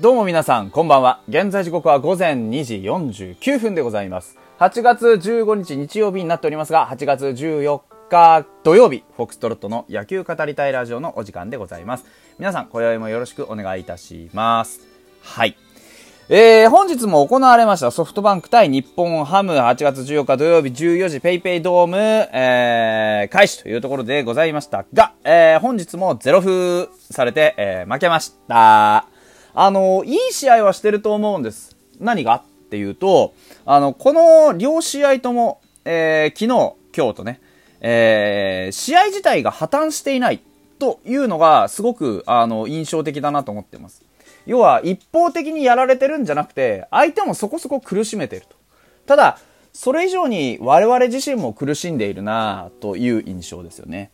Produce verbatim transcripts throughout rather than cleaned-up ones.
どうも皆さん、こんばんは。現在時刻はごぜんにじよんじゅうきゅうふんでございます。はちがつじゅうごにち日曜日になっておりますが、はちがつじゅうよっか土曜日、フォックストロットの野球語りたいラジオのお時間でございます。皆さん、今宵もよろしくお願いいたします。はい。えー、本日も行われましたソフトバンク対日本ハム、はちがつじゅうよっか土曜日じゅうよじペイペイドーム、えー、開始というところでございましたが、えー、本日もゼロ封されて、えー、負けました。あの、いい試合はしてると思うんです。何がっていうと、あの、この両試合とも、えー、昨日、今日とね、えー、試合自体が破綻していないというのがすごく、あの、印象的だなと思ってます。要は、一方的にやられてるんじゃなくて、相手もそこそこ苦しめてると。ただ、それ以上に我々自身も苦しんでいるなという印象ですよね。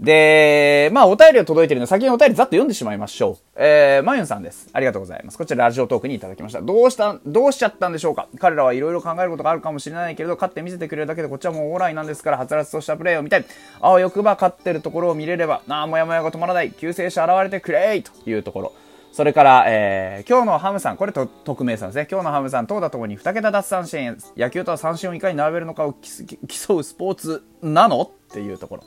で、まあ、お便りが届いているので、先にお便りざっと読んでしまいましょう。えー、まゆんさんです。ありがとうございます。こちらラジオトークにいただきました。どうした、どうしちゃったんでしょうか。彼らはいろいろ考えることがあるかもしれないけれど、勝って見せてくれるだけで、こっちはもうオーライなんですから、はつらつとしたプレーを見たい。あわよくば勝ってるところを見れれば、なあ、もやもやが止まらない。救世主現れてくれーというところ。それから、えー、今日のハムさん、これと匿名さんですね。今日のハムさん、投打ともににけた奪三振、野球とは三振をいかに並べるのかを競うスポーツなのっていうところ。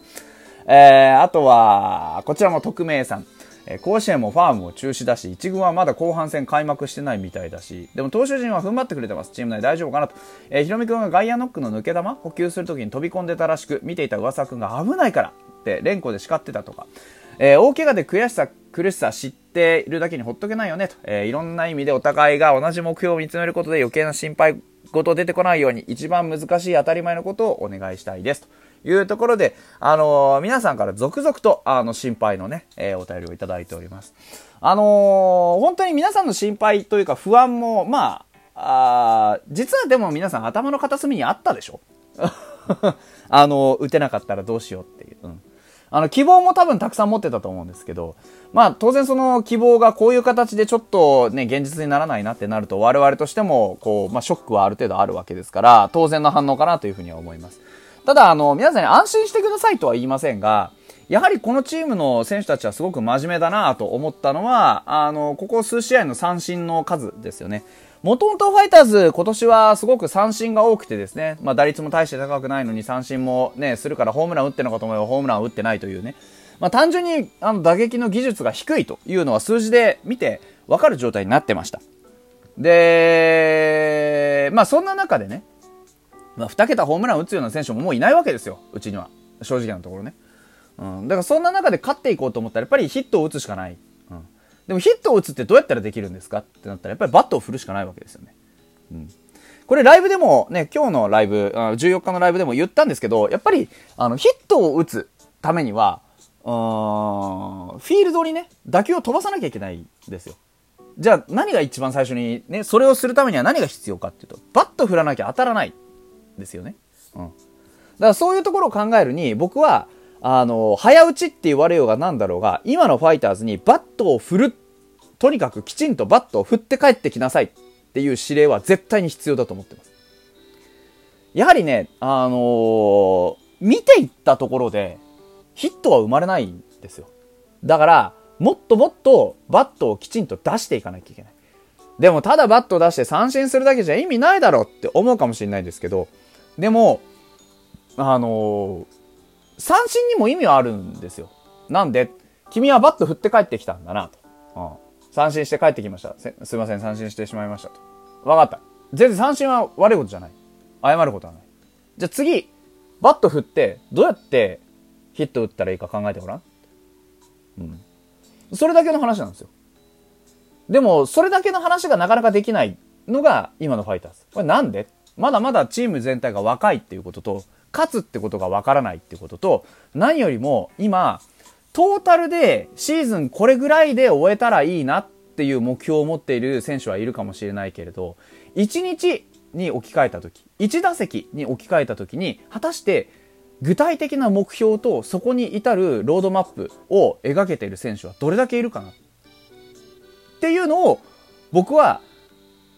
えー、あとは、こちらも匿名さん、えー。甲子園もファームも中止だし、一軍はまだ後半戦開幕してないみたいだし、でも投手陣は踏ん張ってくれてます。チーム内大丈夫かなと。えー、ひろみくんが外野ノックの抜け玉補給するときに飛び込んでたらしく、見ていた噂くんが危ないからって連呼で叱ってたとか、えー、大怪我で悔しさ、苦しさ知っているだけにほっとけないよねと、えー、いろんな意味でお互いが同じ目標を見つめることで余計な心配事出てこないように、一番難しい当たり前のことをお願いしたいですというところで、あのー、皆さんから続々とあの心配のね、えー、お便りをいただいております。あのー、本当に皆さんの心配というか不安も、まあ、あ、実はでも皆さん頭の片隅にあったでしょあのー、打てなかったらどうしようっていう、うん、あの希望も多分たくさん持ってたと思うんですけど、まあ当然その希望がこういう形でちょっとね、現実にならないなってなると、我々としてもこう、まあショックはある程度あるわけですから、当然の反応かなというふうには思います。ただ、あの皆さんに安心してくださいとは言いませんが、やはりこのチームの選手たちはすごく真面目だなと思ったのは、あのここ数試合の三振の数ですよね。元々ファイターズ今年はすごく三振が多くてですね、まあ打率も大して高くないのに三振もねするから、ホームラン打ってるのかと思えばホームラン打ってないというね、まあ単純にあの打撃の技術が低いというのは数字で見てわかる状態になってました。で、まあそんな中でね、まあにけたホームラン打つような選手ももういないわけですよ、うちには、正直なところね。うん、だからそんな中で勝っていこうと思ったらやっぱりヒットを打つしかない。でもヒットを打つってどうやったらできるんですかってなったら、やっぱりバットを振るしかないわけですよね。うん。これライブでもね、今日のライブ、じゅうよっかのライブでも言ったんですけど、やっぱり、あの、ヒットを打つためには、うーん、フィールドにね、打球を飛ばさなきゃいけないんですよ。じゃあ何が一番最初にね、それをするためには何が必要かっていうと、バット振らなきゃ当たらないですよね。うん。だからそういうところを考えるに、僕は、あの早打ちって言われようがなんだろうが、今のファイターズにバットを振る、とにかくきちんとバットを振って帰ってきなさいっていう指令は絶対に必要だと思ってます。やはりね、あのー、見ていったところでヒットは生まれないんですよ。だからもっともっとバットをきちんと出していかなきゃいけない。でもただバットを出して三振するだけじゃ意味ないだろうって思うかもしれないんですけど、でもあのー三振にも意味はあるんですよ。なんで、君はバット振って帰ってきたんだなと。うん、三振して帰ってきました。す、すいません、三振してしまいましたと。わかった。全然三振は悪いことじゃない。謝ることはない。じゃあ次、バット振って、どうやってヒット打ったらいいか考えてごらん。うん。それだけの話なんですよ。でも、それだけの話がなかなかできないのが今のファイターズ。これなんで？まだまだチーム全体が若いっていうことと、勝つってことがわからないってことと、何よりも今トータルでシーズンこれぐらいで終えたらいいなっていう目標を持っている選手はいるかもしれないけれど、いちにちに置き換えた時、いちだせきに置き換えた時に、果たして具体的な目標とそこに至るロードマップを描けている選手はどれだけいるかなっていうのを、僕は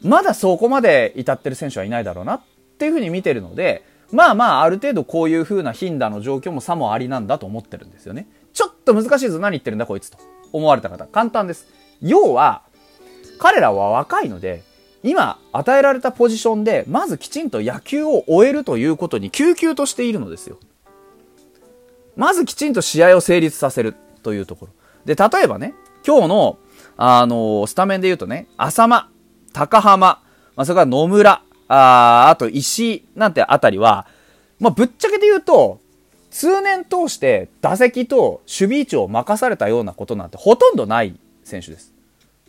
まだそこまで至ってる選手はいないだろうなっていうふうに見てるので、まあまあある程度こういう風な頻打の状況も差もありなんだと思ってるんですよね。ちょっと難しいぞ、何言ってるんだこいつと思われた方、簡単です。要は彼らは若いので、今与えられたポジションでまずきちんと野球を終えるということにきゅうきゅうとしているのですよ。まずきちんと試合を成立させるというところで、例えばね、今日の、あのー、スタメンで言うとね、浅間、高浜、まあ、それから野村、あ, あと石井なんてあたりは、まあ、ぶっちゃけで言うと通年通して打席と守備位置を任されたようなことなんてほとんどない選手です。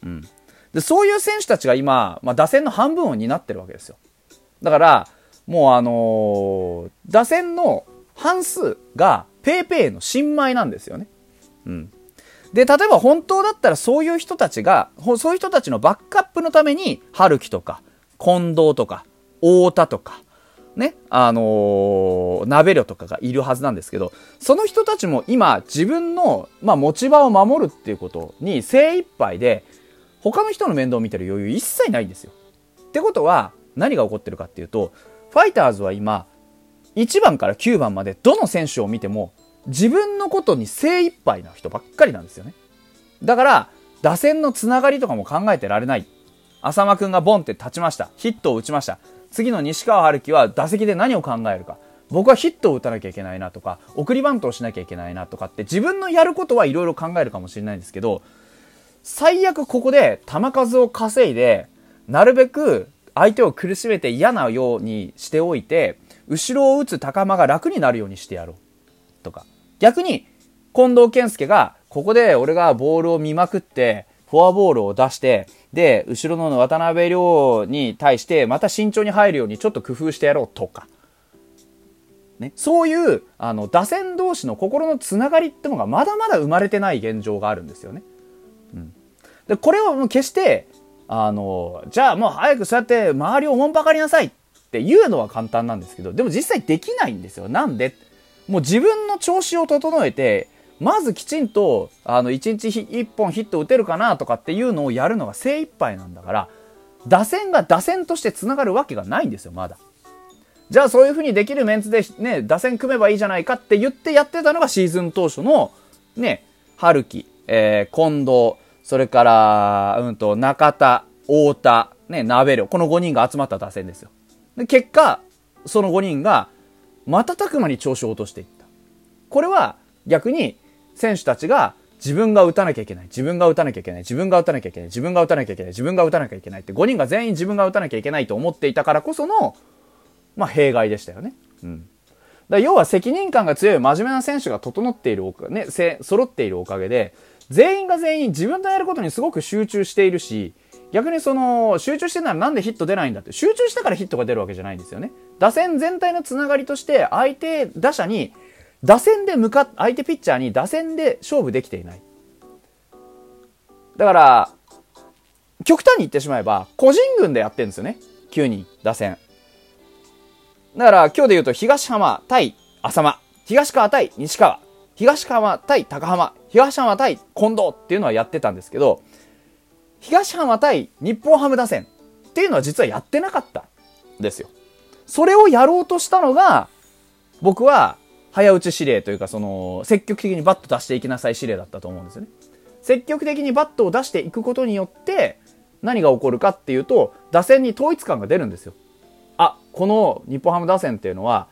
うん。で、そういう選手たちが今、まあ、打線の半分を担ってるわけですよ。だからもうあのー、打線の半数がペーペーの新米なんですよね。うん。で、例えば本当だったらそういう人たちが、そういう人たちのバックアップのために春樹とか近藤とか太田とかね、あのー、鍋寮とかがいるはずなんですけど、その人たちも今自分の、まあ、持ち場を守るっていうことに精一杯で、他の人の面倒を見てる余裕一切ないんですよ。ってことは何が起こってるかっていうと、ファイターズは今いちばんからきゅうばんまでどの選手を見ても自分のことに精一杯な人ばっかりなんですよね。だから打線のつながりとかも考えてられない。浅間くんがボンって立ちました、ヒットを打ちました、次の西川春樹は打席で何を考えるか、僕はヒットを打たなきゃいけないなとか、送りバントをしなきゃいけないなとかって、自分のやることはいろいろ考えるかもしれないんですけど、最悪ここで球数を稼いで、なるべく相手を苦しめて嫌なようにしておいて、後ろを打つ高間が楽になるようにしてやろうとか、逆に近藤健介がここで俺がボールを見まくってフォアボールを出して、で後ろの渡辺亮に対してまた慎重に入るようにちょっと工夫してやろうとか、ね、そういうあの打線同士の心のつながりってのがまだまだ生まれてない現状があるんですよね。うん、でこれはもう決してあのじゃあもう早くそうやって周りをおもんばかりなさいって言うのは簡単なんですけど、でも実際できないんですよ。なんで、もう自分の調子を整えて、まずきちんとあのいちにちいっぽんヒット打てるかなとかっていうのをやるのが精一杯なんだから、打線が打線としてつながるわけがないんですよ、まだ。じゃあそういう風にできるメンツで、ね、打線組めばいいじゃないかって言ってやってたのがシーズン当初の、ね、春樹、えー、近藤、それから、うん、と中田、太田、ね、鍋寮、このごにんが集まった打線ですよ。で結果そのごにんが瞬く間に調子を落としていった。これは逆に選手たちが自分が打たなきゃいけない、自分が打たなきゃいけない、自分が打たなきゃいけない、自分が打たなきゃいけない、自分が打たなきゃいけないって、ごにんが全員自分が打たなきゃいけないと思っていたからこその、まあ、弊害でしたよね。うん、だ要は責任感が強い真面目な選手が整っているおか、ね、揃っているおかげで、全員が全員自分のやることにすごく集中しているし、逆にその集中してならなんでヒット出ないんだって、集中したからヒットが出るわけじゃないんですよね。打線全体のつながりとして、相手打者に打線で向かっ相手ピッチャーに打線で勝負できていない。だから極端に言ってしまえば個人軍でやってるんですよね、きゅうにん打線。だから今日で言うと東浜対浅間、東川対西川、東浜対高浜、東浜対近藤っていうのはやってたんですけど、東浜対日本ハム打線っていうのは実はやってなかったんですよ。それをやろうとしたのが、僕は早打ち指令というか、その積極的にバット出していきなさい指令だったと思うんですよね。積極的にバットを出していくことによって何が起こるかっていうと、打線に統一感が出るんですよ。あ、この日本ハム打線っていうのは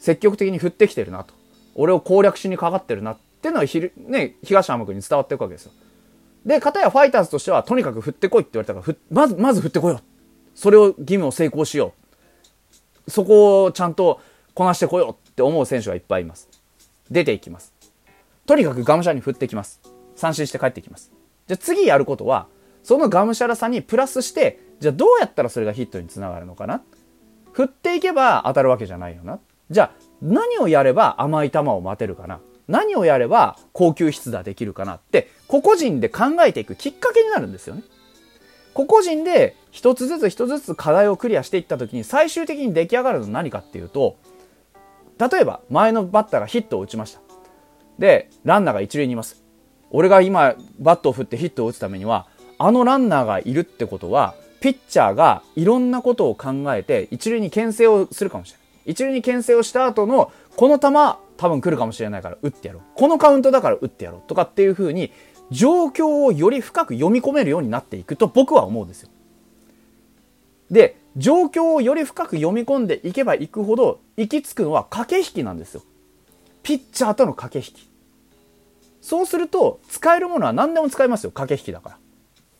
積極的に振ってきてるなと、俺を攻略しにかかってるなっていうのはひ、ね、東浜君に伝わっていくわけですよ。で、片やファイターズとしてはとにかく振ってこいって言われたから、まずまず振ってこいよ、それを義務を成功しよう、そこをちゃんとこなしてこようって思う選手がいっぱいいます。出ていきます。とにかくがむしゃらに振ってきます。三振して帰ってきます。じゃあ次やることは、そのがむしゃらさにプラスして、じゃあどうやったらそれがヒットにつながるのかな、振っていけば当たるわけじゃないよな、じゃあ何をやれば甘い球を待てるかな、何をやれば高級筆打できるかなって、個々人で考えていくきっかけになるんですよね。個々人で一つずつ一つずつ課題をクリアしていった時に、最終的に出来上がるのは何かっていうと、例えば前のバッターがヒットを打ちました。でランナーが一塁にいます。俺が今バットを振ってヒットを打つためには、あのランナーがいるってことはピッチャーがいろんなことを考えて一塁に牽制をするかもしれない。一塁に牽制をした後のこの球多分来るかもしれないから打ってやろう、このカウントだから打ってやろうとかっていう風に、状況をより深く読み込めるようになっていくと僕は思うんですよ。で、状況をより深く読み込んでいけばいくほど行き着くのは駆け引きなんですよ。ピッチャーとの駆け引き。そうすると使えるものは何でも使えますよ。駆け引きだから。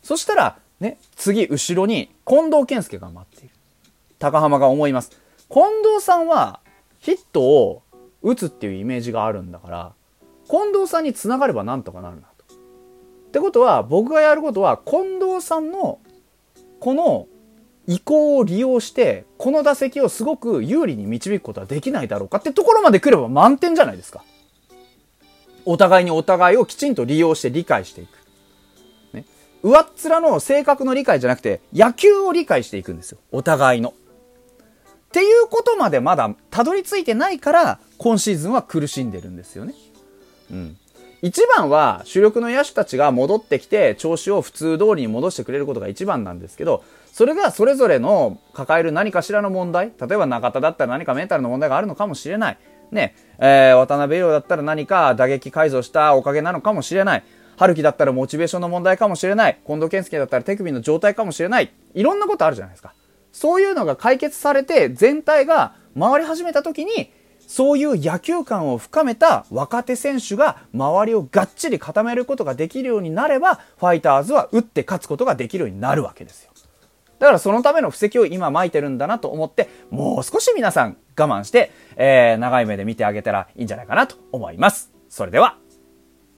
そしたらね、次後ろに近藤健介が待っている。高浜が思います。近藤さんはヒットを打つっていうイメージがあるんだから、近藤さんにつながればなんとかなるなと。ってことは僕がやることは近藤さんのこの意向を利用してこの打席をすごく有利に導くことはできないだろうかってところまで来れば満点じゃないですか。お互いにお互いをきちんと利用して理解していく、ね、上っ面の性格の理解じゃなくて野球を理解していくんですよ、お互いの。っていうことまでまだたどり着いてないから今シーズンは苦しんでるんですよね。うん、いちばんは主力の野手たちが戻ってきて調子を普通通りに戻してくれることがいちばんなんですけど、それがそれぞれの抱える何かしらの問題、例えば中田だったら何かメンタルの問題があるのかもしれない、ねえー、渡辺亮だったら何か打撃改造したおかげなのかもしれない、春樹だったらモチベーションの問題かもしれない、近藤健介だったら手首の状態かもしれない、いろんなことあるじゃないですか。そういうのが解決されて全体が回り始めた時にそういう野球観を深めた若手選手が周りをがっちり固めることができるようになれば、ファイターズは打って勝つことができるようになるわけですよ。だからそのための布石を今撒いてるんだなと思って、もう少し皆さん我慢して、えー、長い目で見てあげたらいいんじゃないかなと思います。それでは。